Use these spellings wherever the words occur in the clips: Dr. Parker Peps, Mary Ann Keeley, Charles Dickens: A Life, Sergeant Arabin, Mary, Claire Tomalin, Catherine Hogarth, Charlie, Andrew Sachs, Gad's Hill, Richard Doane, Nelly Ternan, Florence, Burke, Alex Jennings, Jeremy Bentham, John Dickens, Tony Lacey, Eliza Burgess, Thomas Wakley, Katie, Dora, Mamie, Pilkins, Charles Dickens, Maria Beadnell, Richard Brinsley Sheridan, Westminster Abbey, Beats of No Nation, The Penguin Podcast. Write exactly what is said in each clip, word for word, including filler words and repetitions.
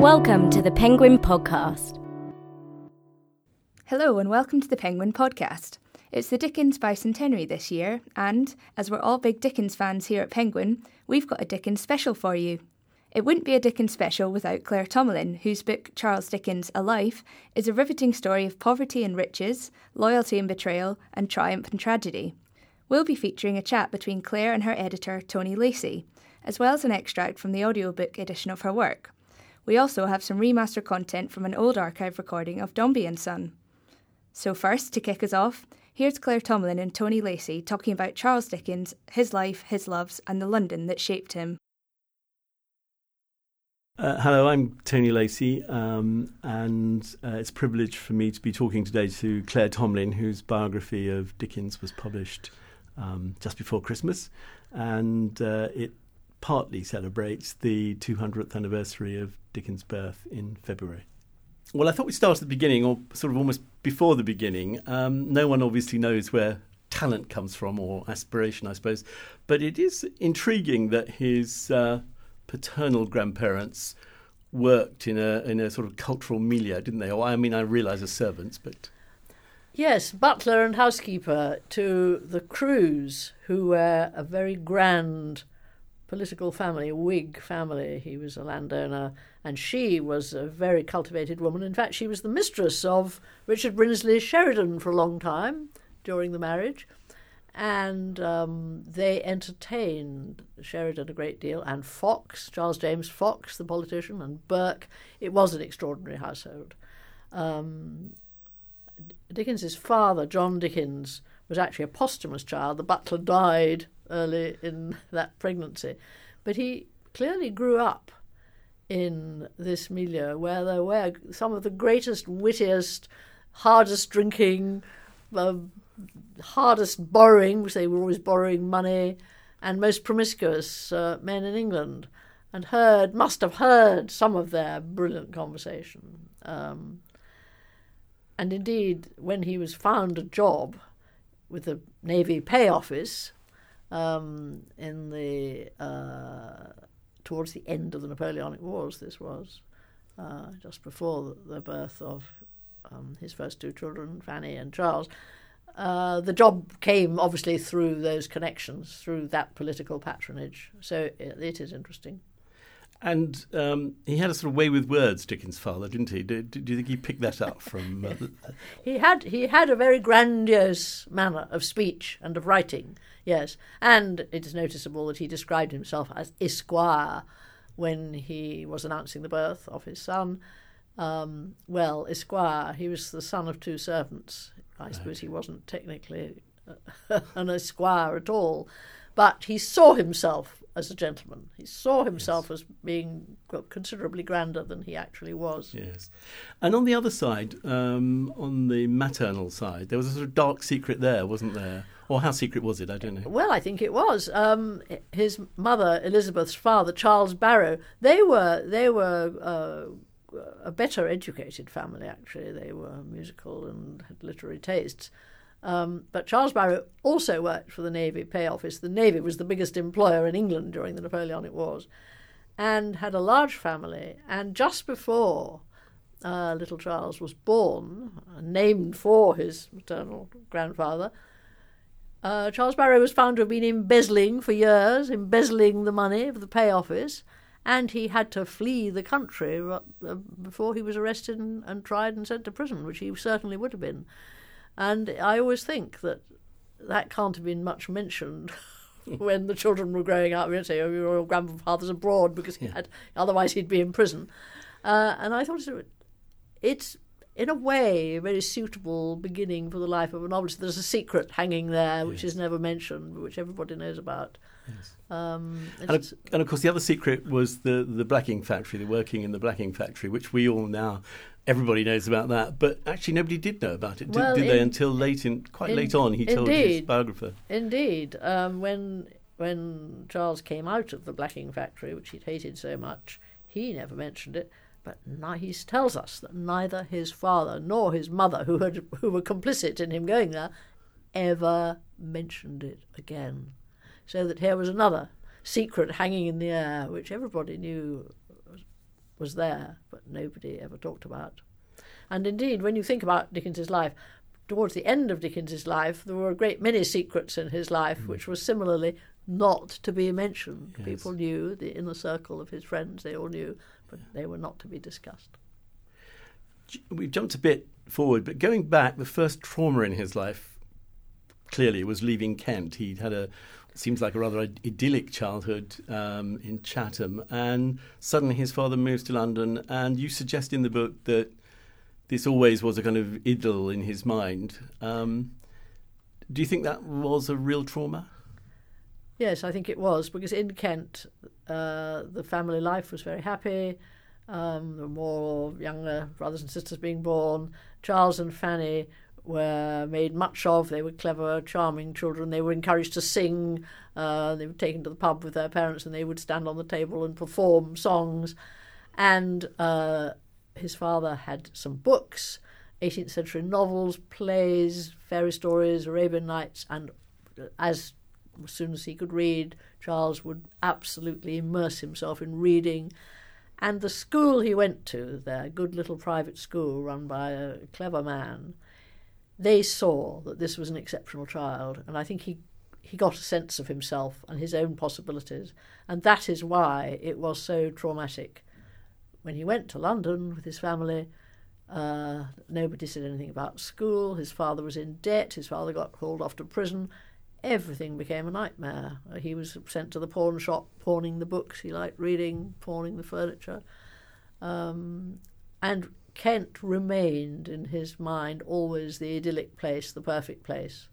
Welcome to The Penguin Podcast. Hello and welcome to The Penguin Podcast. It's the Dickens Bicentenary this year and, as we're all big Dickens fans here at Penguin, we've got a Dickens special for you. It wouldn't be a Dickens special without Claire Tomalin, whose book Charles Dickens: A Life is a riveting story of poverty and riches, loyalty and betrayal, and triumph and tragedy. We'll be featuring a chat between Claire and her editor, Tony Lacey, as well as an extract from the audiobook edition of her work. We also have some remaster content from an old archive recording of Dombey and Son. So first, to kick us off, here's Claire Tomalin and Tony Lacey talking about Charles Dickens, his life, his loves, and the London that shaped him. Uh, hello, I'm Tony Lacey, um, and uh, it's a privilege for me to be talking today to Claire Tomalin, whose biography of Dickens was published um, just before Christmas, and uh, it partly celebrates the two hundredth anniversary of Dickens' birth in February. Well, I thought we'd start at the beginning, or sort of almost before the beginning. Um, no one obviously knows where talent comes from, or aspiration, I suppose, but it is intriguing that his uh, paternal grandparents worked in a in a sort of cultural milieu, didn't they? Or I mean, I realise as servants, but... Yes, butler and housekeeper to the Crews, who were a very grand political family, a Whig family. He was a landowner, and she was a very cultivated woman. In fact, she was the mistress of Richard Brinsley Sheridan for a long time during the marriage, and um, they entertained Sheridan a great deal, and Fox, Charles James Fox, the politician, and Burke. It was an extraordinary household. Um, Dickens's father, John Dickens, was actually a posthumous child. The butler died early in that pregnancy. But he clearly grew up in this milieu where there were some of the greatest, wittiest, hardest drinking, uh, hardest borrowing, which they were always borrowing money, and most promiscuous uh, men in England, and heard, must have heard some of their brilliant conversation. Um, and indeed, when he was found a job with the Navy Pay Office, Um, in the uh, towards the end of the Napoleonic Wars, this was uh, just before the birth of um, his first two children, Fanny and Charles. Uh, the job came obviously through those connections, through that political patronage. So it, it is interesting. And um, he had a sort of way with words, Dickens' father, didn't he? Do, do you think he picked that up from? Uh, he had he had a very grandiose manner of speech and of writing. Yes, and it is noticeable that he described himself as Esquire when he was announcing the birth of his son. Um, well, Esquire, he was the son of two servants. I right. suppose he wasn't technically an Esquire at all, but he saw himself as a gentleman. He saw himself yes. as being considerably grander than he actually was. Yes. And on the other side, um, on the maternal side, there was a sort of dark secret there, wasn't there? Or how secret was it? I don't know. Well, I think it was. Um, his mother, Elizabeth's father, Charles Barrow, they were they were uh, a better educated family, actually. They were musical and had literary tastes. Um, but Charles Barrow also worked for the Navy Pay Office. The Navy was the biggest employer in England during the Napoleonic Wars, and had a large family. And just before uh, little Charles was born, named for his maternal grandfather, Uh, Charles Barrow was found to have been embezzling for years, embezzling the money of the pay office, and he had to flee the country before he was arrested and, and tried and sent to prison, which he certainly would have been. And I always think that that can't have been much mentioned when the children were growing up. You'd say, oh, your grandfather's abroad, because he had, otherwise he'd be in prison. Uh, and I thought it's... in a way, a very suitable beginning for the life of a novelist. There's a secret hanging there, which yes. is never mentioned, but which everybody knows about. Yes. Um, and, of, and of course, the other secret was the, the blacking factory, the working in the blacking factory, which we all now, everybody knows about that. But actually, nobody did know about it, did, well, did in, they? Until late, in, quite in, late on, he indeed, told his biographer. Indeed, um, when when Charles came out of the blacking factory, which he'd hated so much, he never mentioned it. But now he tells us that neither his father nor his mother, who had who were complicit in him going there, ever mentioned it again. So that here was another secret hanging in the air, which everybody knew was there, but nobody ever talked about. And indeed, when you think about Dickens's life, towards the end of Dickens's life, there were a great many secrets in his life, mm. which were similarly not to be mentioned. Yes. People knew, the inner circle of his friends, they all knew, but they were not to be discussed. We've jumped a bit forward, but going back, the first trauma in his life clearly was leaving Kent. He'd had a, seems like a rather idyllic childhood um, in Chatham, and suddenly his father moves to London, and you suggest in the book that this always was a kind of idyll in his mind. Um, do you think that was a real trauma? Yes, I think it was, because in Kent, uh, the family life was very happy. Um, there were more younger brothers and sisters being born. Charles and Fanny were made much of. They were clever, charming children. They were encouraged to sing. Uh, they were taken to the pub with their parents, and they would stand on the table and perform songs. And uh, his father had some books, eighteenth century novels, plays, fairy stories, Arabian Nights, and as, as soon as he could read, Charles would absolutely immerse himself in reading. And the school he went to, their good little private school run by a clever man, they saw that this was an exceptional child, and I think he, he got a sense of himself and his own possibilities, and that is why it was so traumatic. When he went to London with his family, uh, nobody said anything about school. His father was in debt. His father got hauled off to prison. Everything became a nightmare. He was sent to the pawn shop, pawning the books he liked reading, pawning the furniture. Um, and Kent remained in his mind always the idyllic place, the perfect place.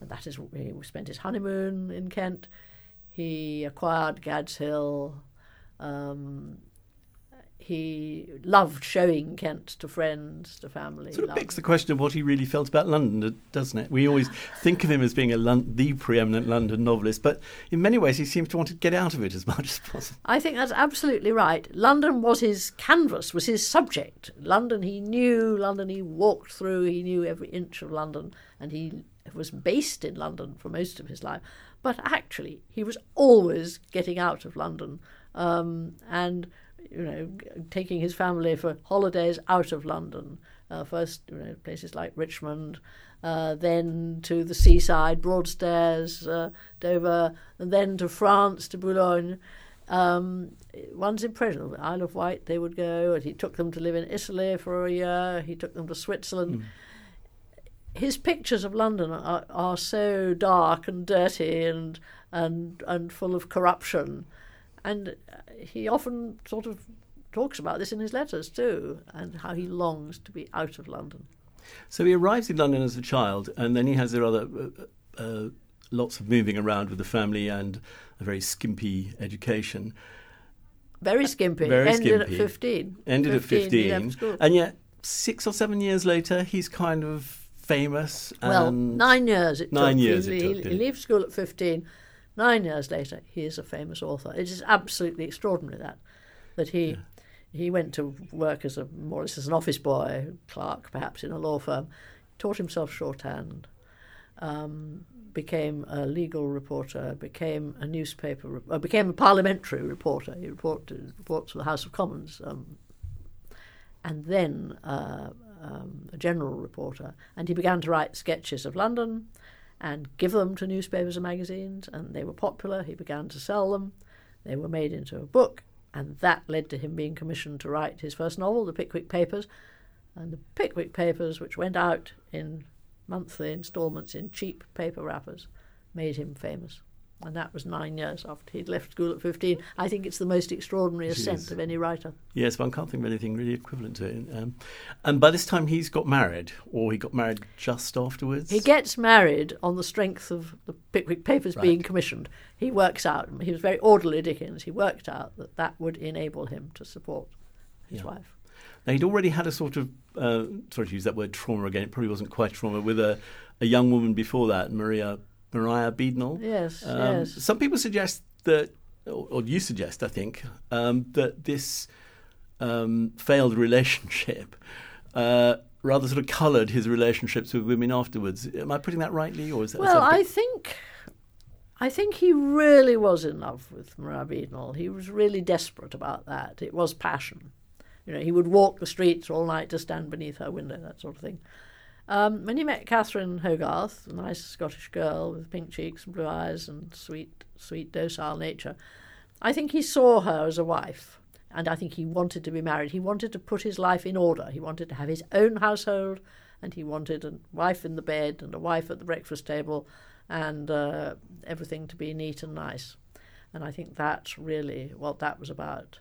And that is where he spent his honeymoon in Kent. He acquired Gad's Hill. Um, he loved showing Kent to friends, to family. Sort of begs the question of what he really felt about London, doesn't it? We always think of him as being a Lon- the preeminent London novelist, but in many ways he seems to want to get out of it as much as possible. I think that's absolutely right. London was his canvas, was his subject. London he knew, London he walked through, he knew every inch of London, and he was based in London for most of his life. But actually, he was always getting out of London, um, and... you know, taking his family for holidays out of London. Uh, first, you know, places like Richmond, uh, then to the seaside, Broadstairs, uh, Dover, and then to France, to Boulogne. Um, one's impression of the Isle of Wight, they would go, and he took them to live in Italy for a year. He took them to Switzerland. Mm. His pictures of London are, are so dark and dirty and and and full of corruption. And he often sort of talks about this in his letters too, and how he longs to be out of London. So he arrives in London as a child, and then he has the rather uh, uh, lots of moving around with the family and a very skimpy education. Very skimpy. Very skimpy. Ended at fifteen. Ended fifteen, at fifteen. He left school. And yet, six or seven years later, he's kind of famous. And well, nine years it nine took. Nine years he, it took. He, he leaves school at fifteen. Nine years later, he is a famous author. It is absolutely extraordinary that that he yeah. he went to work as a more or less as an office boy, clerk perhaps in a law firm, taught himself shorthand, um, became a legal reporter, became a newspaper, uh, became a parliamentary reporter. He reported reports for the House of Commons, um, and then uh, um, a general reporter. And he began to write sketches of London and give them to newspapers and magazines, and they were popular. He began to sell them. They were made into a book, and that led to him being commissioned to write his first novel, The Pickwick Papers. And The Pickwick Papers, which went out in monthly instalments in cheap paper wrappers, made him famous. And that was nine years after he'd left school at fifteen. I think it's the most extraordinary ascent of any writer. Yes, one can't think of anything really equivalent to it. Um, and by this time he's got married, or he got married just afterwards? He gets married on the strength of the Pickwick Papers right. being commissioned. He works out, he was very orderly, Dickens, he worked out that that would enable him to support his yeah. wife. Now, he'd already had a sort of, uh, sorry to use that word trauma again, it probably wasn't quite trauma, with a, a young woman before that, Maria Maria Beadnell. Yes, um, yes. Some people suggest that, or, or you suggest, I think, um, that this um, failed relationship uh, rather sort of coloured his relationships with women afterwards. Am I putting that rightly, or is that? Well, is that bit... I think, I think he really was in love with Maria Beadnell. He was really desperate about that. It was passion. You know, he would walk the streets all night to stand beneath her window, that sort of thing. Um, when he met Catherine Hogarth, a nice Scottish girl with pink cheeks and blue eyes and sweet, sweet, docile nature, I think he saw her as a wife, and I think he wanted to be married. He wanted to put his life in order. He wanted to have his own household, and he wanted a wife in the bed and a wife at the breakfast table and uh, everything to be neat and nice. And I think that's really what that was about.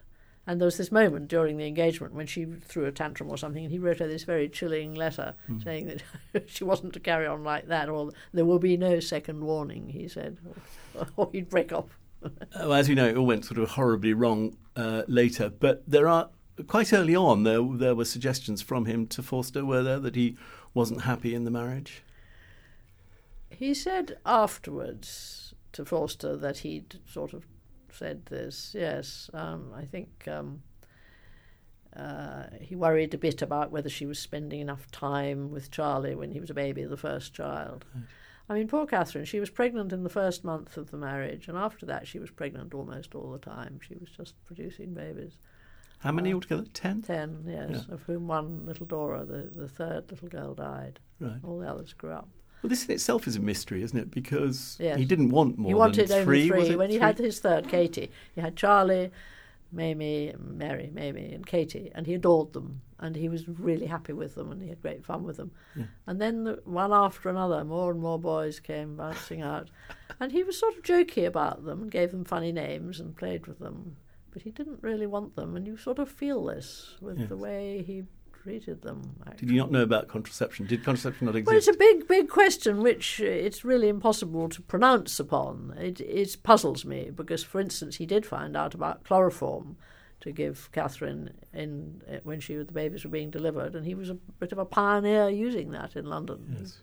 And there was this moment during the engagement when she threw a tantrum or something, and he wrote her this very chilling letter mm. saying that she wasn't to carry on like that, or there will be no second warning, he said, or, or he'd break up. Well, as you know, it all went sort of horribly wrong uh, later, but there are, quite early on, there there were suggestions from him to Forster, were there, that he wasn't happy in the marriage? He said afterwards to Forster that he'd sort of said this, yes. Um, I think um, uh, he worried a bit about whether she was spending enough time with Charlie when he was a baby, the first child. Right. I mean, poor Catherine, she was pregnant in the first month of the marriage, and after that she was pregnant almost all the time. She was just producing babies. How many uh, altogether? Ten? Ten, yes, yeah. Of whom one, little Dora, the, the third little girl, died. Right. All the others grew up. Well, this in itself is a mystery, isn't it? Because yes. he didn't want more he wanted than three. Only three. Was it when three? He had his third, Katie, he had Charlie, Mamie, Mary, Mamie and Katie, and he adored them, and he was really happy with them, and he had great fun with them. Yeah. And then the, one after another, more and more boys came bouncing out, and he was sort of jokey about them and gave them funny names and played with them, but he didn't really want them, and you sort of feel this with yes. the way he treated them. Actually. Did you not know about contraception? Did contraception not exist? Well, it's a big, big question which it's really impossible to pronounce upon. It, it puzzles me because, for instance, he did find out about chloroform to give Catherine in when she the babies were being delivered, and he was a bit of a pioneer using that in London. Yes.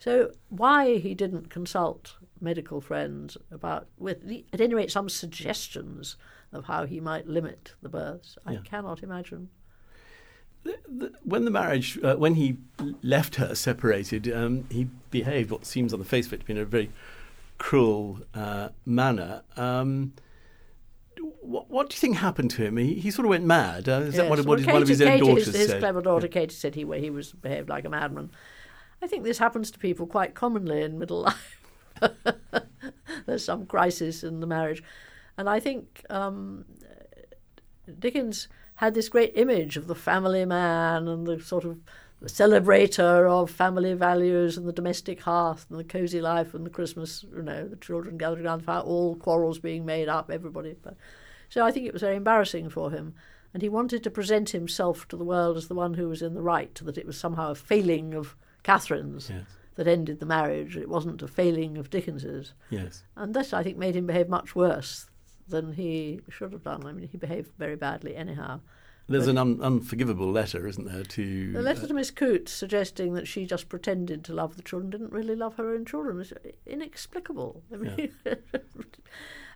So why he didn't consult medical friends about, with the, at any rate, some suggestions of how he might limit the births, yeah. I cannot imagine. When the marriage, uh, when he left her separated, um, he behaved what seems on the face of it to be in a very cruel uh, manner. Um, what, what do you think happened to him? He, he sort of went mad. Uh, is yes. that what, what well, Katie, one of his own Katie, daughters his, his said? His clever daughter Katie said he, he was behaved like a madman. I think this happens to people quite commonly in middle life. There's some crisis in the marriage. And I think um, Dickens had this great image of the family man and the sort of celebrator of family values and the domestic hearth and the cosy life and the Christmas, you know, the children gathering around the fire, all quarrels being made up, everybody. So I think it was very embarrassing for him. And he wanted to present himself to the world as the one who was in the right, that it was somehow a failing of Catherine's yes. that ended the marriage. It wasn't a failing of Dickens's. Yes. And this, I think, made him behave much worse than he should have done. I mean, he behaved very badly anyhow. There's but an un- unforgivable letter, isn't there, to... The letter uh, to Miss Coutts suggesting that she just pretended to love the children, didn't really love her own children. It's inexplicable. I mean, yeah.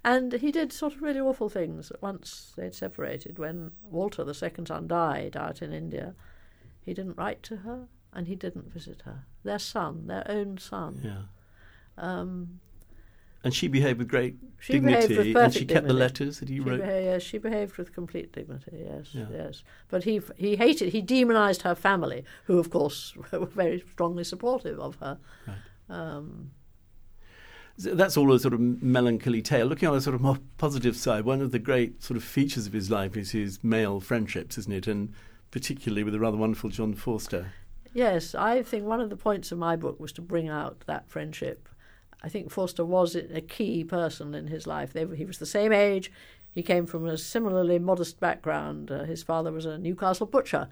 And he did sort of really awful things. Once they'd separated, when Walter, the second son, died out in India, he didn't write to her and he didn't visit her. Their son, their own son. Yeah. Um... And she behaved with great she dignity, with and she kept dignity. The letters that he she wrote. Behaved, yes, she behaved with complete dignity. Yes, yeah. yes. But he he hated, he demonised her family, who of course were very strongly supportive of her. Right. Um, so that's all a sort of melancholy tale. Looking on a sort of more positive side, one of the great sort of features of his life is his male friendships, isn't it? And particularly with the rather wonderful John Forster. Yes, I think one of the points of my book was to bring out that friendship. I think Forster was a key person in his life. They, he was the same age. He came from a similarly modest background. Uh, his father was a Newcastle butcher,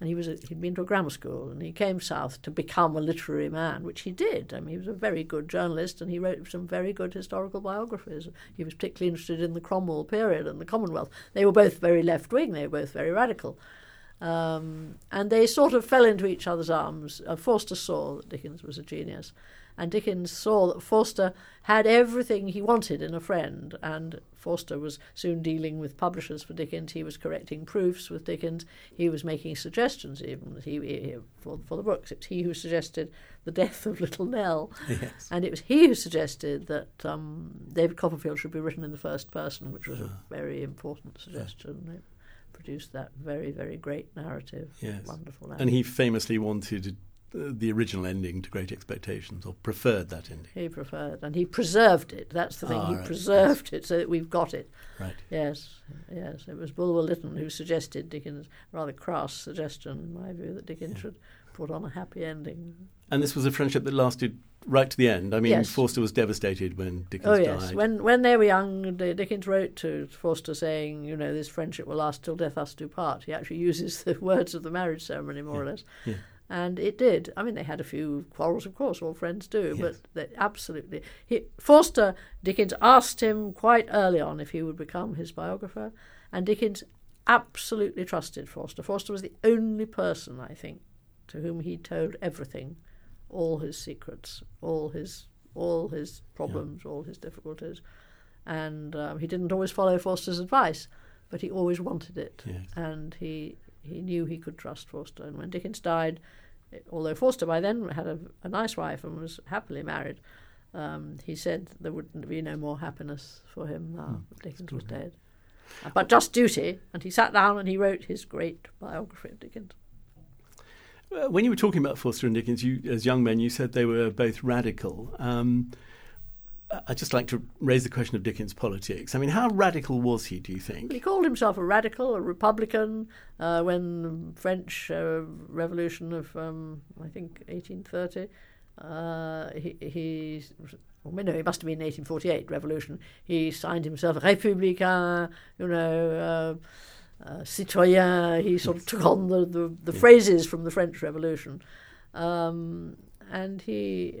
and he was a, he'd been to a grammar school, and he came south to become a literary man, which he did. I mean, he was a very good journalist, and he wrote some very good historical biographies. He was particularly interested in the Cromwell period and the Commonwealth. They were both very left-wing. They were both very radical. Um, and they sort of fell into each other's arms. Uh, Forster saw that Dickens was a genius. And Dickens saw that Forster had everything he wanted in a friend, and Forster was soon dealing with publishers for Dickens. He was correcting proofs with Dickens. He was making suggestions even he, he, for, for the books. It's he who suggested the death of Little Nell, yes. and it was he who suggested that um, David Copperfield should be written in the first person, which was yeah. a very important suggestion. Yeah. produced that very, very great narrative. Yes. Wonderful narrative. And he famously wanted the original ending to Great Expectations, or preferred that ending. He preferred, and he preserved it. That's the thing. Ah, he right. preserved yes. it so that we've got it. Right. Yes, yes. It was Bulwer Lytton who suggested Dickens, rather crass suggestion in my view, that Dickens yeah. should put on a happy ending. And this was a friendship that lasted right to the end. I mean, yes. Forster was devastated when Dickens died. Oh, yes. Died. When, when they were young, Dickens wrote to Forster saying, you know, this friendship will last till death us do part. He actually uses the words of the marriage ceremony, more yeah. or less. Yeah. And it did. I mean, they had a few quarrels, of course, all friends do, yes. but they, absolutely. He, Forster, Dickens asked him quite early on if he would become his biographer, and Dickens absolutely trusted Forster. Forster was the only person, I think, to whom he told everything, all his secrets, all his all his problems, yeah. all his difficulties. And um, he didn't always follow Forster's advice, but he always wanted it. Yes. And he... He knew he could trust Forster. And when Dickens died, although Forster by then had a, a nice wife and was happily married, um, he said there wouldn't be no more happiness for him now that mm, Dickens was dead. Uh, but just duty. And he sat down and he wrote his great biography of Dickens. Uh, when you were talking about Forster and Dickens, you, as young men, you said they were both radical. Um, I'd just like to raise the question of Dickens' politics. I mean, how radical was he, do you think? Well, he called himself a radical, a Republican, uh, when the French uh, Revolution of, um, I think, eighteen thirty, uh, he, he, well, no, it must have been eighteen forty-eight Revolution, he signed himself Républicain, you know, uh, uh, Citoyen, he sort of took on the, the, the yeah. phrases from the French Revolution. Um, and he...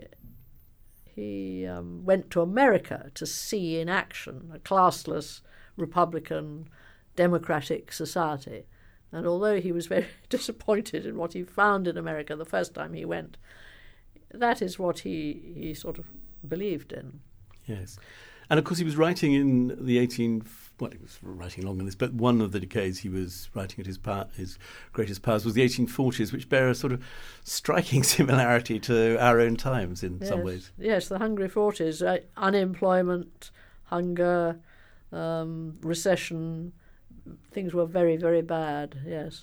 He um, went to America to see in action a classless, republican, democratic society. And although he was very disappointed in what he found in America the first time he went, that is what he, he sort of believed in. Yes. And, of course, he was writing in the eighteen... Well, he was writing long on this, but one of the decades he was writing at his power, his greatest powers was the eighteen forties, which bear a sort of striking similarity to our own times in yes. some ways. Yes, the hungry forties. Uh, unemployment, hunger, um, recession, things were very, very bad, yes.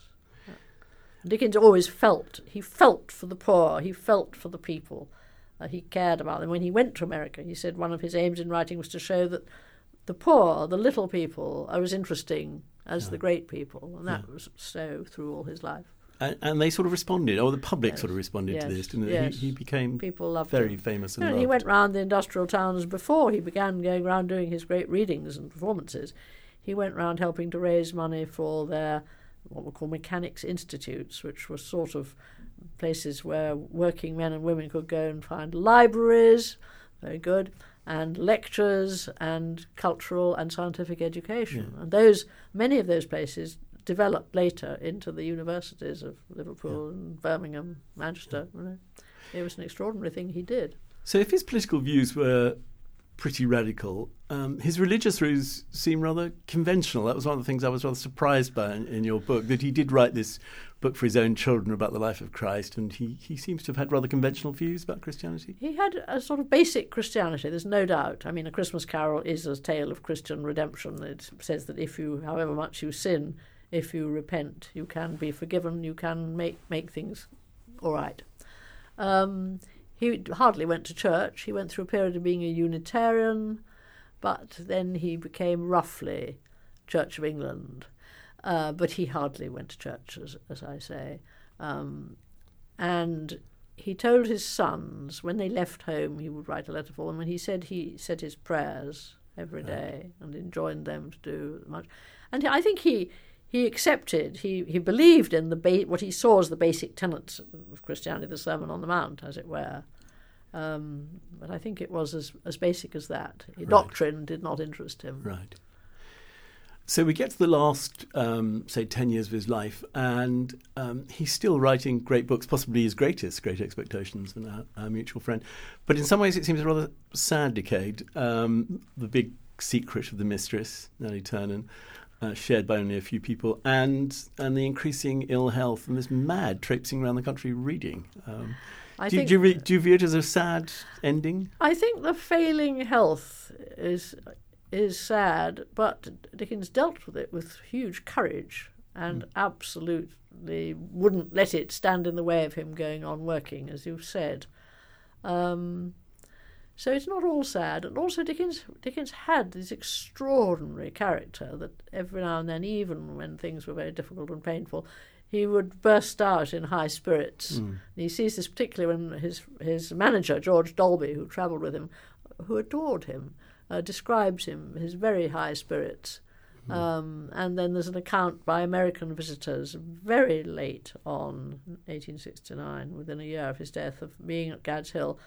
Dickens always felt. He felt for the poor. He felt for the people. Uh, he cared about them. When he went to America, he said one of his aims in writing was to show that the poor, the little people, are as interesting as yeah. the great people. And that yeah. was so through all his life. And, and they sort of responded, or the public yes. sort of responded yes. to this, didn't yes. they? He, he became people loved very him. famous. And, and he went round the industrial towns before he began going round doing his great readings and performances. He went round helping to raise money for their, what we call mechanics institutes, which were sort of places where working men and women could go and find libraries, very good, and lectures and cultural and scientific education. Yeah. And those many of those places developed later into the universities of Liverpool yeah. and Birmingham, Manchester. Yeah. You know. It was an extraordinary thing he did. So if his political views were pretty radical, um, his religious views seem rather conventional. That was one of the things I was rather surprised by in, in your book, that he did write this book for his own children about the life of Christ, and he, he seems to have had rather conventional views about Christianity. He had a sort of basic Christianity, there's no doubt. I mean, A Christmas Carol is a tale of Christian redemption. It says that if you, however much you sin, if you repent, you can be forgiven, you can make, make things all right. Um, he hardly went to church. He went through a period of being a Unitarian, but then he became roughly Church of England. Uh, but he hardly went to church, as, as I say. Um, and he told his sons, when they left home, he would write a letter for them, and he said he said his prayers every day and enjoined them to do much. And I think he he accepted, he, he believed in the ba- what he saw as the basic tenets of Christianity, the Sermon on the Mount, as it were. Um, but I think it was as, as basic as that. The right. doctrine did not interest him. Right. So we get to the last, um, say, ten years of his life, and um, he's still writing great books, possibly his greatest, Great Expectations, and Our, Our Mutual Friend. But in some ways it seems a rather sad decade. Um, the Big Secret of the Mistress, Nelly Ternan, uh, shared by only a few people, and and the increasing ill health and this mad traipsing around the country reading. Um, I do, think, do, you re- do you view it as a sad ending? I think the failing health is... is sad, but Dickens dealt with it with huge courage and mm. absolutely wouldn't let it stand in the way of him going on working, as you've said. Um, so it's not all sad. And also Dickens Dickens had this extraordinary character that every now and then, even when things were very difficult and painful, he would burst out in high spirits. Mm. And he sees this particularly when his, his manager, George Dolby, who travelled with him, who adored him, uh, describes him, his very high spirits. Mm. Um, and then there's an account by American visitors very late on, eighteen sixty-nine, within a year of his death, of being at Gad's Hill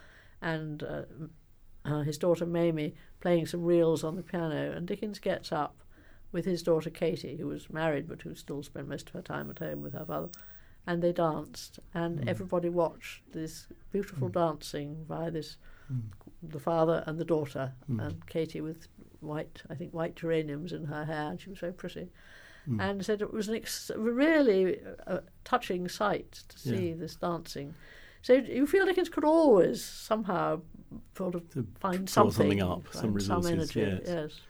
and uh, uh, his daughter Mamie playing some reels on the piano. And Dickens gets up with his daughter Katie, who was married but who still spent most of her time at home with her father, and they danced. And mm. everybody watched this beautiful mm. dancing by this mm. the father and the daughter, mm. and Katie with white, I think, white geraniums in her hair, and she was very pretty. Mm. And said it was an ex- really uh, touching sight to see yeah. this dancing. So you feel Dickens could always somehow sort of find something, something up, find some resources, some energy, yes. yes.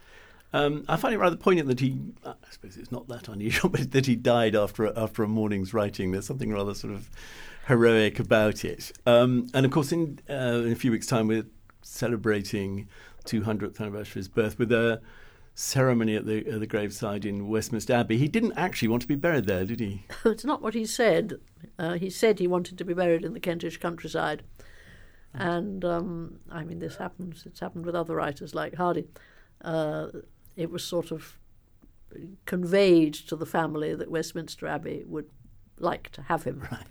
Um, I find it rather poignant that he, I suppose it's not that unusual, but that he died after a, after a morning's writing. There's something rather sort of heroic about it. Um, and of course, in, uh, in a few weeks' time, we're celebrating two hundredth anniversary of his birth with a ceremony at the, at the graveside in Westminster Abbey. He didn't actually want to be buried there, did he? It's not what he said. Uh, he said he wanted to be buried in the Kentish countryside. Right. And, um, I mean, this happens. It's happened with other writers like Hardy. Uh, It was sort of conveyed to the family that Westminster Abbey would like to have him. Right.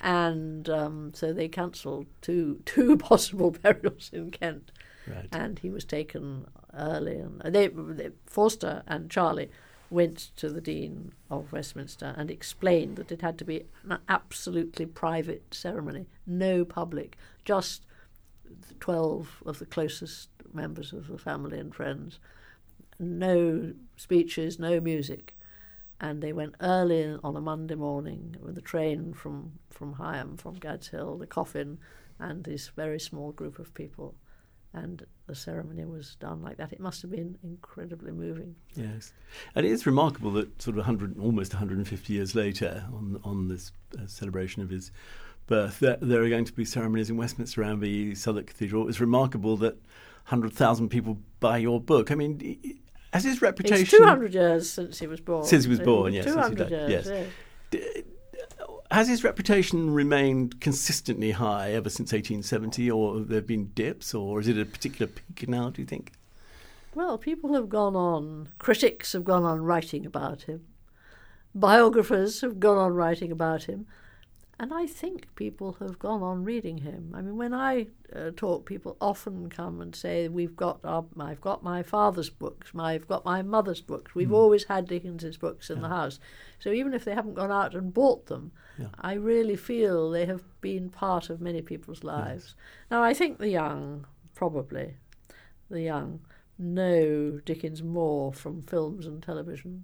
And um, so they cancelled two two possible burials in Kent. Right. And he was taken early. And they, they, Forster and Charlie went to the Dean of Westminster and explained that it had to be an absolutely private ceremony, no public, just twelve of the closest members of the family and friends. No speeches, no music. And they went early on a Monday morning with a train from, from Higham, from Gad's Hill, the coffin, and this very small group of people. And the ceremony was done like that. It must have been incredibly moving. Yes. And it is remarkable that sort of one hundred, almost one hundred fifty years later, on on this uh, celebration of his birth, there, there are going to be ceremonies in Westminster Abbey, Southwark Cathedral. It's remarkable that one hundred thousand people buy your book. I mean, it, as his reputation... It's two hundred years since he was born. Since he was born, yes. two hundred years, yes. yes. D- has his reputation remained consistently high ever since eighteen seventy, or have there been dips, or is it a particular peak now, do you think? Well, people have gone on, critics have gone on writing about him, biographers have gone on writing about him, and I think people have gone on reading him. I mean, when I uh, talk, people often come and say, "We've got our, I've got my father's books, my, I've got my mother's books. We've mm. always had Dickens's books in yeah. the house." So even if they haven't gone out and bought them, yeah. I really feel they have been part of many people's lives. Yes. Now, I think the young, probably, the young know Dickens more from films and television,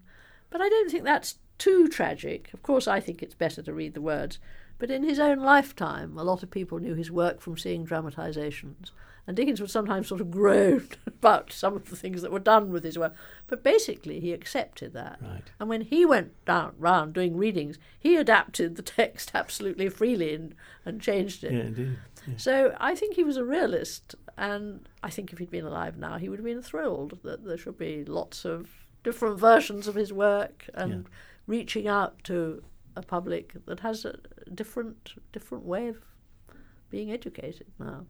but I don't think that's too tragic. Of course, I think it's better to read the words. But in his own lifetime, a lot of people knew his work from seeing dramatisations. And Dickens would sometimes sort of groan about some of the things that were done with his work. But basically, he accepted that. Right. And when he went down round doing readings, he adapted the text absolutely freely and, and changed it. Yeah, indeed. Yeah. So I think he was a realist. And I think if he'd been alive now, he would have been thrilled that there should be lots of different versions of his work and yeah. reaching out to a public that has a different different way of being educated now.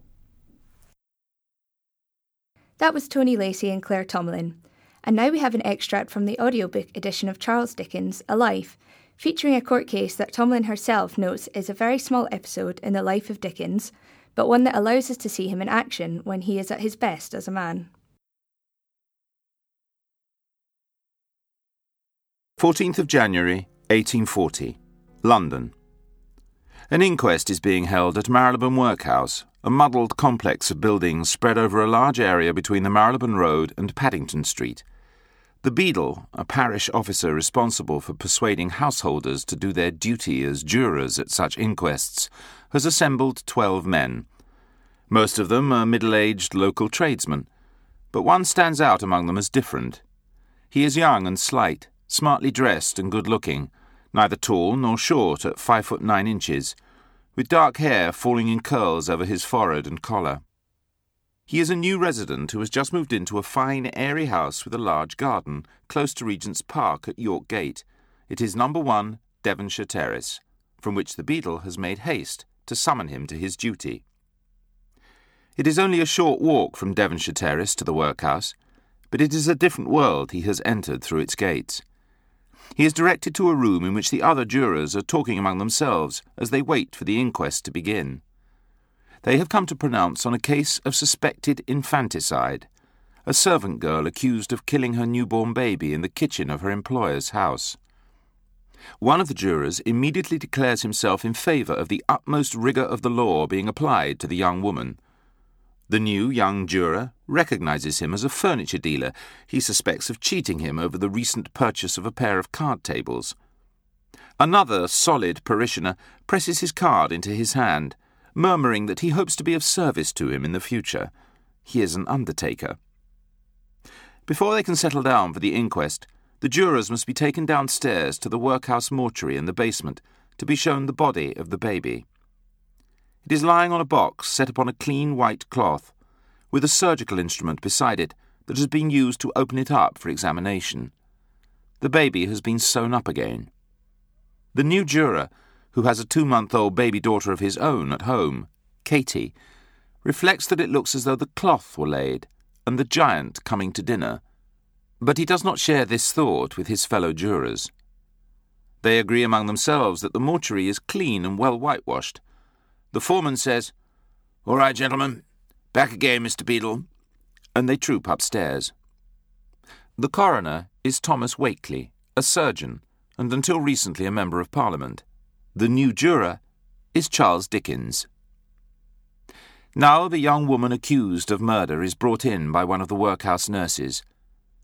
That was Tony Lacey and Claire Tomalin. And now we have an extract from the audiobook edition of Charles Dickens' A Life, featuring a court case that Tomalin herself notes is a very small episode in the life of Dickens, but one that allows us to see him in action when he is at his best as a man. fourteenth of January, eighteen forty, London. An inquest is being held at Marylebone Workhouse, a muddled complex of buildings spread over a large area between the Marylebone Road and Paddington Street. The beadle, a parish officer responsible for persuading householders to do their duty as jurors at such inquests, has assembled twelve men. Most of them are middle-aged local tradesmen, but one stands out among them as different. He is young and slight, smartly dressed and good-looking, neither tall nor short at five foot nine inches, with dark hair falling in curls over his forehead and collar. He is a new resident who has just moved into a fine, airy house with a large garden, close to Regent's Park at York Gate. It is number one, Devonshire Terrace, from which the beadle has made haste to summon him to his duty. It is only a short walk from Devonshire Terrace to the workhouse, but it is a different world he has entered through its gates. He is directed to a room in which the other jurors are talking among themselves as they wait for the inquest to begin. They have come to pronounce on a case of suspected infanticide, a servant girl accused of killing her newborn baby in the kitchen of her employer's house. One of the jurors immediately declares himself in favour of the utmost rigour of the law being applied to the young woman. The new young juror recognises him as a furniture dealer he suspects of cheating him over the recent purchase of a pair of card tables. Another solid parishioner presses his card into his hand, murmuring that he hopes to be of service to him in the future. He is an undertaker. Before they can settle down for the inquest, the jurors must be taken downstairs to the workhouse mortuary in the basement to be shown the body of the baby. It is lying on a box set upon a clean white cloth, with a surgical instrument beside it that has been used to open it up for examination. The baby has been sewn up again. The new juror, who has a two-month-old baby daughter of his own at home, Katie, reflects that it looks as though the cloth were laid and the giant coming to dinner, but he does not share this thought with his fellow jurors. They agree among themselves that the mortuary is clean and well whitewashed. The foreman says, "All right, gentlemen, back again, Mister Beadle," and they troop upstairs. The coroner is Thomas Wakley, a surgeon, and until recently a Member of Parliament. The new juror is Charles Dickens. Now the young woman accused of murder is brought in by one of the workhouse nurses.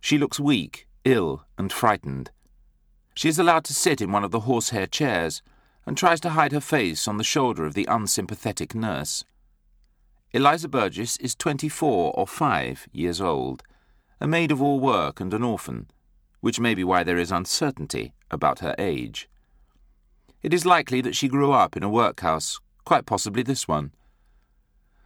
She looks weak, ill, and frightened. She is allowed to sit in one of the horsehair chairs and tries to hide her face on the shoulder of the unsympathetic nurse. Eliza Burgess is twenty-four or five years old, a maid of all work and an orphan, which may be why there is uncertainty about her age. It is likely that she grew up in a workhouse, quite possibly this one.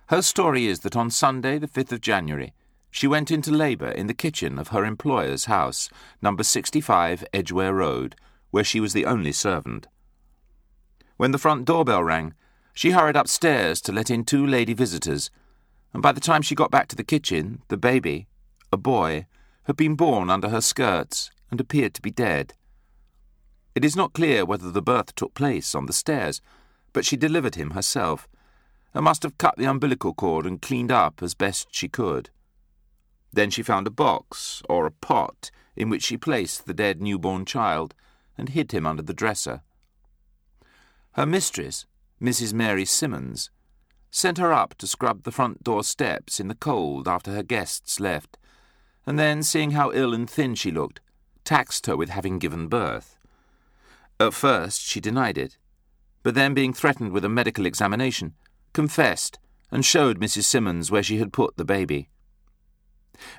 Her story is that on Sunday, the fifth of January, she went into labour in the kitchen of her employer's house, number sixty-five Edgware Road, where she was the only servant. When the front doorbell rang, she hurried upstairs to let in two lady visitors, and by the time she got back to the kitchen, the baby, a boy, had been born under her skirts and appeared to be dead. It is not clear whether the birth took place on the stairs, but she delivered him herself, and must have cut the umbilical cord and cleaned up as best she could. Then she found a box, or a pot, in which she placed the dead newborn child and hid him under the dresser. Her mistress, Missus Mary Simmons, sent her up to scrub the front door steps in the cold after her guests left, and then, seeing how ill and thin she looked, taxed her with having given birth. At first she denied it, but then, being threatened with a medical examination, confessed and showed Missus Simmons where she had put the baby.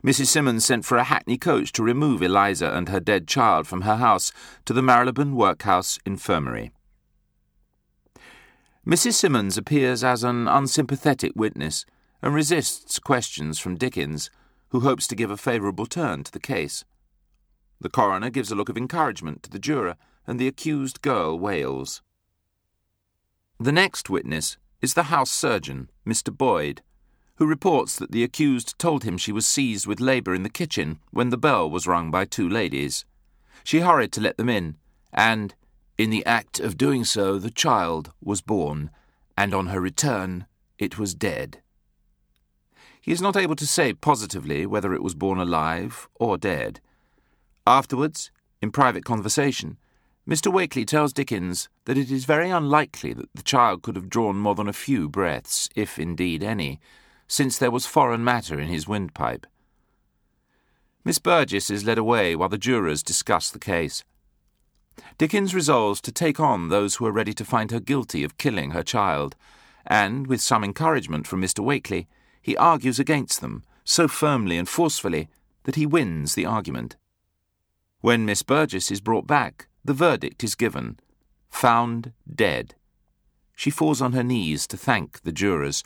Missus Simmons sent for a hackney coach to remove Eliza and her dead child from her house to the Marylebone Workhouse Infirmary. Missus Simmons appears as an unsympathetic witness and resists questions from Dickens, who hopes to give a favourable turn to the case. The coroner gives a look of encouragement to the juror, and the accused girl wails. The next witness is the house surgeon, Mister Boyd, who reports that the accused told him she was seized with labour in the kitchen when the bell was rung by two ladies. She hurried to let them in, and, in the act of doing so, the child was born, and on her return it was dead. He is not able to say positively whether it was born alive or dead. Afterwards, in private conversation, Mister Wakley tells Dickens that it is very unlikely that the child could have drawn more than a few breaths, if indeed any, since there was foreign matter in his windpipe. Miss Burgess is led away while the jurors discuss the case. Dickens resolves to take on those who are ready to find her guilty of killing her child, and, with some encouragement from Mister Wakley, he argues against them so firmly and forcefully that he wins the argument. When Miss Burgess is brought back, the verdict is given. Found dead. She falls on her knees to thank the jurors,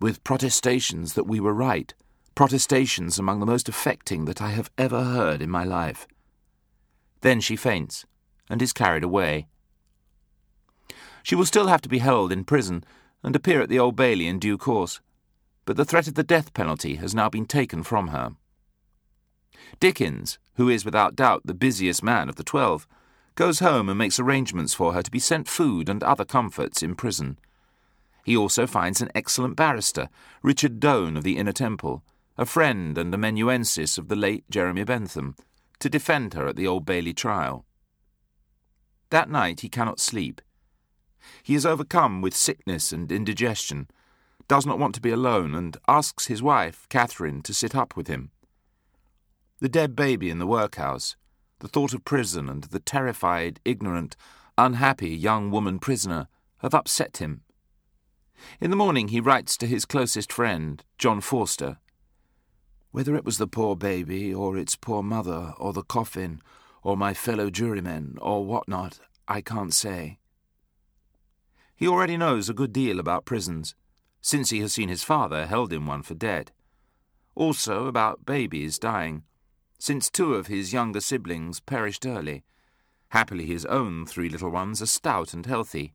with protestations that we were right, protestations among the most affecting that I have ever heard in my life. Then she faints and is carried away. She will still have to be held in prison and appear at the Old Bailey in due course, but the threat of the death penalty has now been taken from her. Dickens, who is without doubt the busiest man of the twelve, goes home and makes arrangements for her to be sent food and other comforts in prison. He also finds an excellent barrister, Richard Doane of the Inner Temple, a friend and amanuensis of the late Jeremy Bentham, to defend her at the Old Bailey trial. That night he cannot sleep. He is overcome with sickness and indigestion, does not want to be alone, and asks his wife, Catherine, to sit up with him. The dead baby in the workhouse, the thought of prison and the terrified, ignorant, unhappy young woman prisoner have upset him. In the morning he writes to his closest friend, John Forster. Whether it was the poor baby, or its poor mother, or the coffin, or my fellow jurymen, or what not, I can't say. He already knows a good deal about prisons, since he has seen his father held in one for debt. Also about babies dying, since two of his younger siblings perished early. Happily his own three little ones are stout and healthy.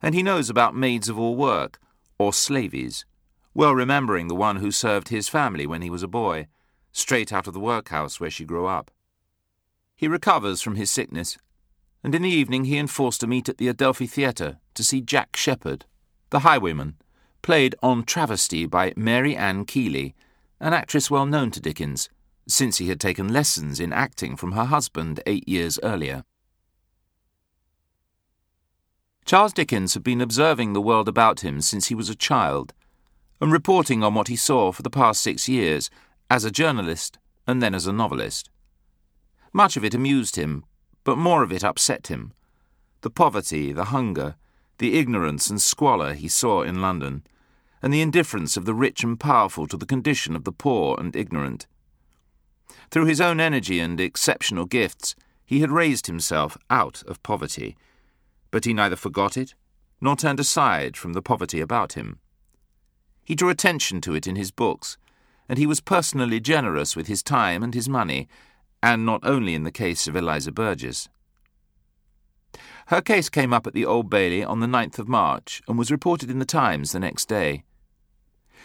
And he knows about maids of all work, or slavies, well remembering the one who served his family when he was a boy, straight out of the workhouse where she grew up. He recovers from his sickness, and in the evening he and Forster meet at the Adelphi Theatre to see Jack Sheppard, the highwayman, played on travesty by Mary Ann Keeley, an actress well known to Dickens, since he had taken lessons in acting from her husband eight years earlier. Charles Dickens had been observing the world about him since he was a child, and reporting on what he saw for the past six years, as a journalist and then as a novelist. Much of it amused him, but more of it upset him. The poverty, the hunger, the ignorance and squalor he saw in London, and the indifference of the rich and powerful to the condition of the poor and ignorant. Through his own energy and exceptional gifts, he had raised himself out of poverty, but he neither forgot it nor turned aside from the poverty about him. He drew attention to it in his books, and he was personally generous with his time and his money, and not only in the case of Eliza Burgess. Her case came up at the Old Bailey on the ninth of March and was reported in the Times the next day.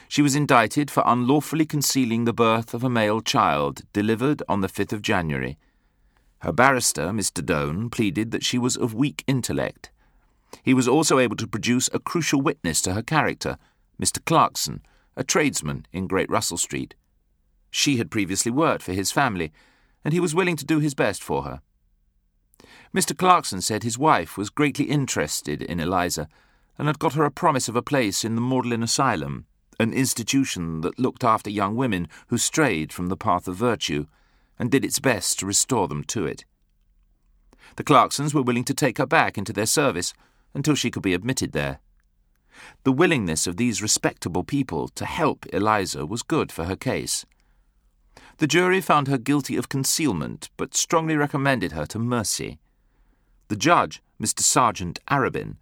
She was indicted for unlawfully concealing the birth of a male child delivered on the fifth of January. Her barrister, Mister Doane, pleaded that she was of weak intellect. He was also able to produce a crucial witness to her character, Mister Clarkson, a tradesman in Great Russell Street. She had previously worked for his family, and he was willing to do his best for her. Mister Clarkson said his wife was greatly interested in Eliza and had got her a promise of a place in the Magdalen Asylum, an institution that looked after young women who strayed from the path of virtue, and did its best to restore them to it. The Clarksons were willing to take her back into their service until she could be admitted there. The willingness of these respectable people to help Eliza was good for her case. The jury found her guilty of concealment, but strongly recommended her to mercy. The judge, Mister Sergeant Arabin,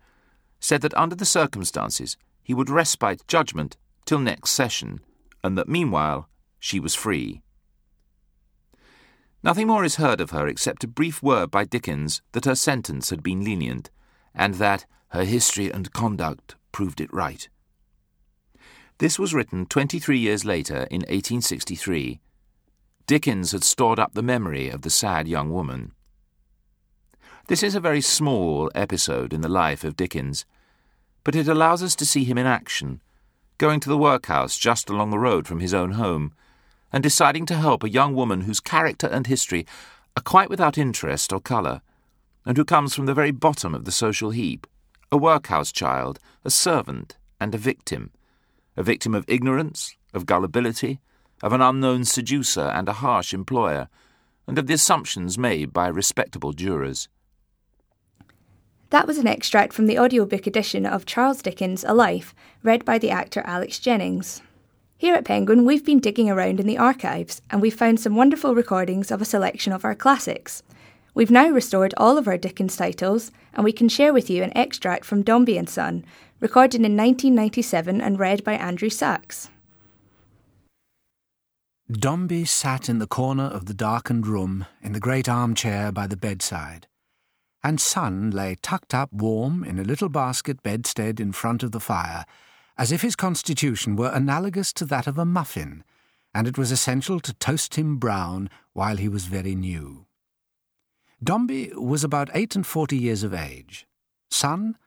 said that under the circumstances he would respite judgment till next session, and that meanwhile she was free. Nothing more is heard of her except a brief word by Dickens that her sentence had been lenient, and that her history and conduct proved it right. This was written twenty-three years later in eighteen sixty-three. Dickens had stored up the memory of the sad young woman. This is a very small episode in the life of Dickens, but it allows us to see him in action, going to the workhouse just along the road from his own home, and deciding to help a young woman whose character and history are quite without interest or colour, and who comes from the very bottom of the social heap, a workhouse child, a servant, and a victim, a victim of ignorance, of gullibility, of an unknown seducer and a harsh employer, and of the assumptions made by respectable jurors. That was an extract from the audiobook edition of Charles Dickens: A Life, read by the actor Alex Jennings. Here at Penguin, we've been digging around in the archives and we've found some wonderful recordings of a selection of our classics. We've now restored all of our Dickens titles and we can share with you an extract from Dombey and Son, recorded in nineteen ninety-seven and read by Andrew Sachs. Dombey sat in the corner of the darkened room in the great armchair by the bedside, and Son lay tucked up warm in a little basket bedstead in front of the fire, as if his constitution were analogous to that of a muffin, and it was essential to toast him brown while he was very new. Dombey was about eight and forty years of age, Son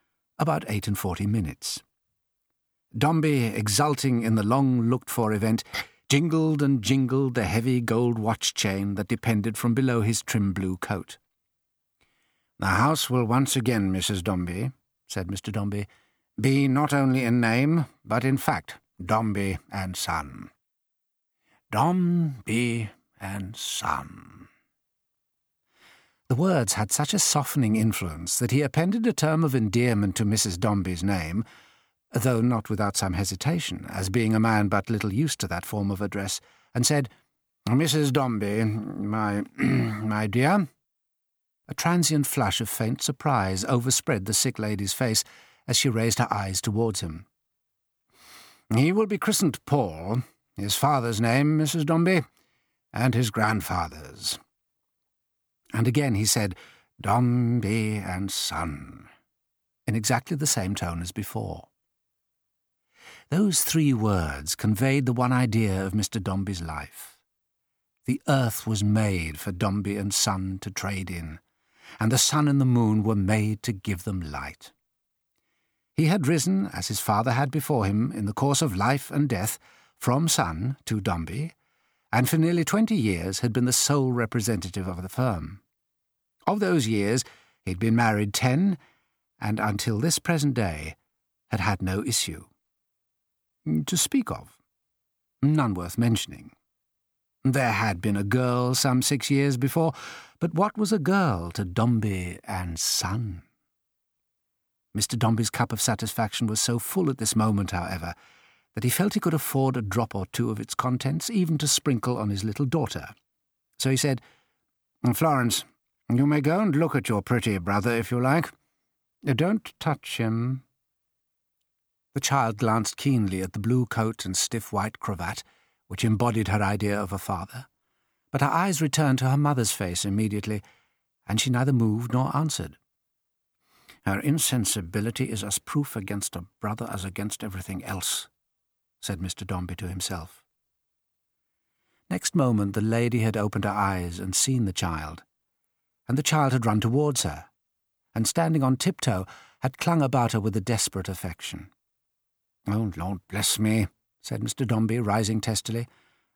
about eight and forty minutes. Dombey, exulting in the long-looked-for event, jingled and jingled the heavy gold watch chain that depended from below his trim blue coat. "The house will once again, Missus Dombey," said Mister Dombey, "be not only in name, but in fact, Dombey and Son. Dombey and Son." The words had such a softening influence that he appended a term of endearment to Missus Dombey's name, though not without some hesitation, as being a man but little used to that form of address, and said, "Missus Dombey, my my dear." A transient flush of faint surprise overspread the sick lady's face, as she raised her eyes towards him. "He will be christened Paul, his father's name, Missus Dombey, and his grandfather's." And again he said, "Dombey and Son," in exactly the same tone as before. Those three words conveyed the one idea of Mister Dombey's life. The earth was made for Dombey and Son to trade in, and the sun and the moon were made to give them light. He had risen, as his father had before him, in the course of life and death, from Son to Dombey, and for nearly twenty years had been the sole representative of the firm. Of those years, he had been married ten, and until this present day had had no issue to speak of, none worth mentioning. There had been a girl some six years before, but what was a girl to Dombey and Son? Mister Dombey's cup of satisfaction was so full at this moment, however, that he felt he could afford a drop or two of its contents, even to sprinkle on his little daughter. So he said, "Florence, you may go and look at your pretty brother if you like. Don't touch him." The child glanced keenly at the blue coat and stiff white cravat, which embodied her idea of a father, but her eyes returned to her mother's face immediately, and she neither moved nor answered. "Her insensibility is as proof against a brother as against everything else," said Mister Dombey to himself. Next moment the lady had opened her eyes and seen the child, and the child had run towards her, and standing on tiptoe had clung about her with a desperate affection. "Oh, Lord bless me," said Mister Dombey, rising testily.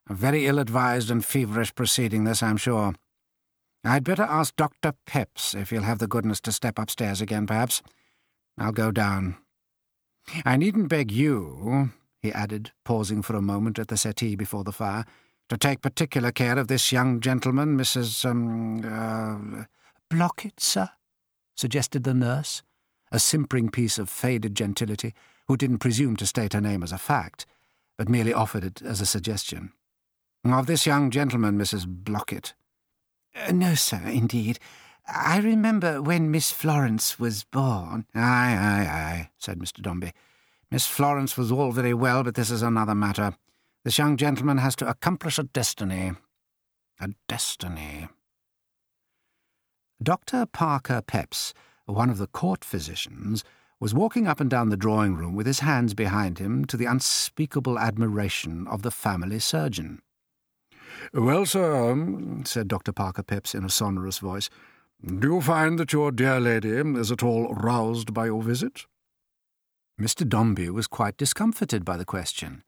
"A very ill-advised and feverish proceeding this, I'm sure. I'd better ask Doctor Peps if he'll have the goodness to step upstairs again, perhaps. I'll go down. I needn't beg you," he added, pausing for a moment at the settee before the fire, "to take particular care of this young gentleman, Missus Um, uh, Blockett, sir?" suggested the nurse, a simpering piece of faded gentility, who didn't presume to state her name as a fact, but merely offered it as a suggestion. "Of this young gentleman, Missus Blockett." "No, sir, indeed. I remember when Miss Florence was born." "Aye, aye, aye," said Mister Dombey. "Miss Florence was all very well, but this is another matter. This young gentleman has to accomplish a destiny. A destiny." Doctor Parker Peps, one of the court physicians, was walking up and down the drawing-room with his hands behind him to the unspeakable admiration of the family surgeon. "Well, sir," said Doctor Parker Peps in a sonorous voice, "do you find that your dear lady is at all roused by your visit?" Mister Dombey was quite discomfited by the question.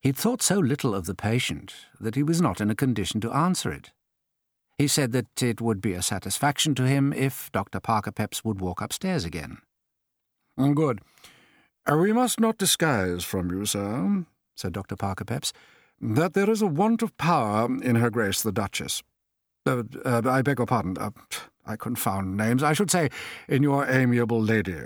He'd thought so little of the patient that he was not in a condition to answer it. He said that it would be a satisfaction to him if Doctor Parker Peps would walk upstairs again. "Good. We must not disguise from you, sir," said Doctor Parker Peps, "that there is a want of power in her Grace the Duchess. Uh, uh, I beg your pardon, uh, I confound names, I should say, in your amiable lady.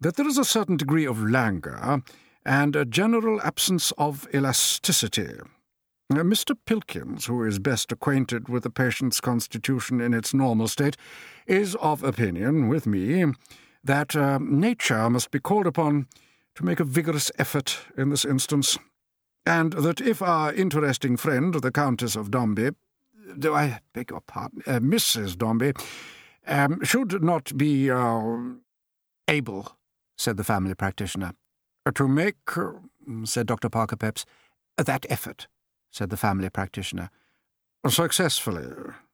That there is a certain degree of languor, and a general absence of elasticity. Mister Pilkins, who is best acquainted with the patient's constitution in its normal state, is of opinion, with me, that uh, nature must be called upon to make a vigorous effort in this instance, and that if our interesting friend, the Countess of Dombey, do I beg your pardon, uh, Missus Dombey, um, should not be uh, able, said the family practitioner. To make, uh, said Doctor Parker Peps, that effort, said the family practitioner. Successfully,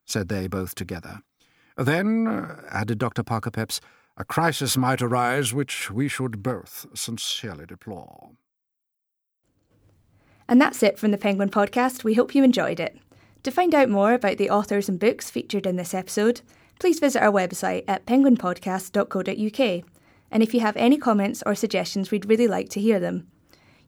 said they both together. Then, uh, added Doctor Parker Peps, a crisis might arise which we should both sincerely deplore. And that's it from the Penguin Podcast. We hope you enjoyed it. To find out more about the authors and books featured in this episode, please visit our website at penguin podcast dot co dot u k. And if you have any comments or suggestions, we'd really like to hear them.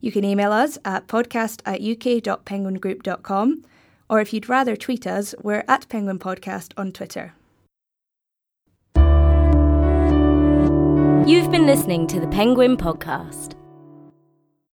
You can email us at podcast at u k dot penguin group dot com, or if you'd rather tweet us, we're at Penguin Podcast on Twitter. You've been listening to the Penguin Podcast.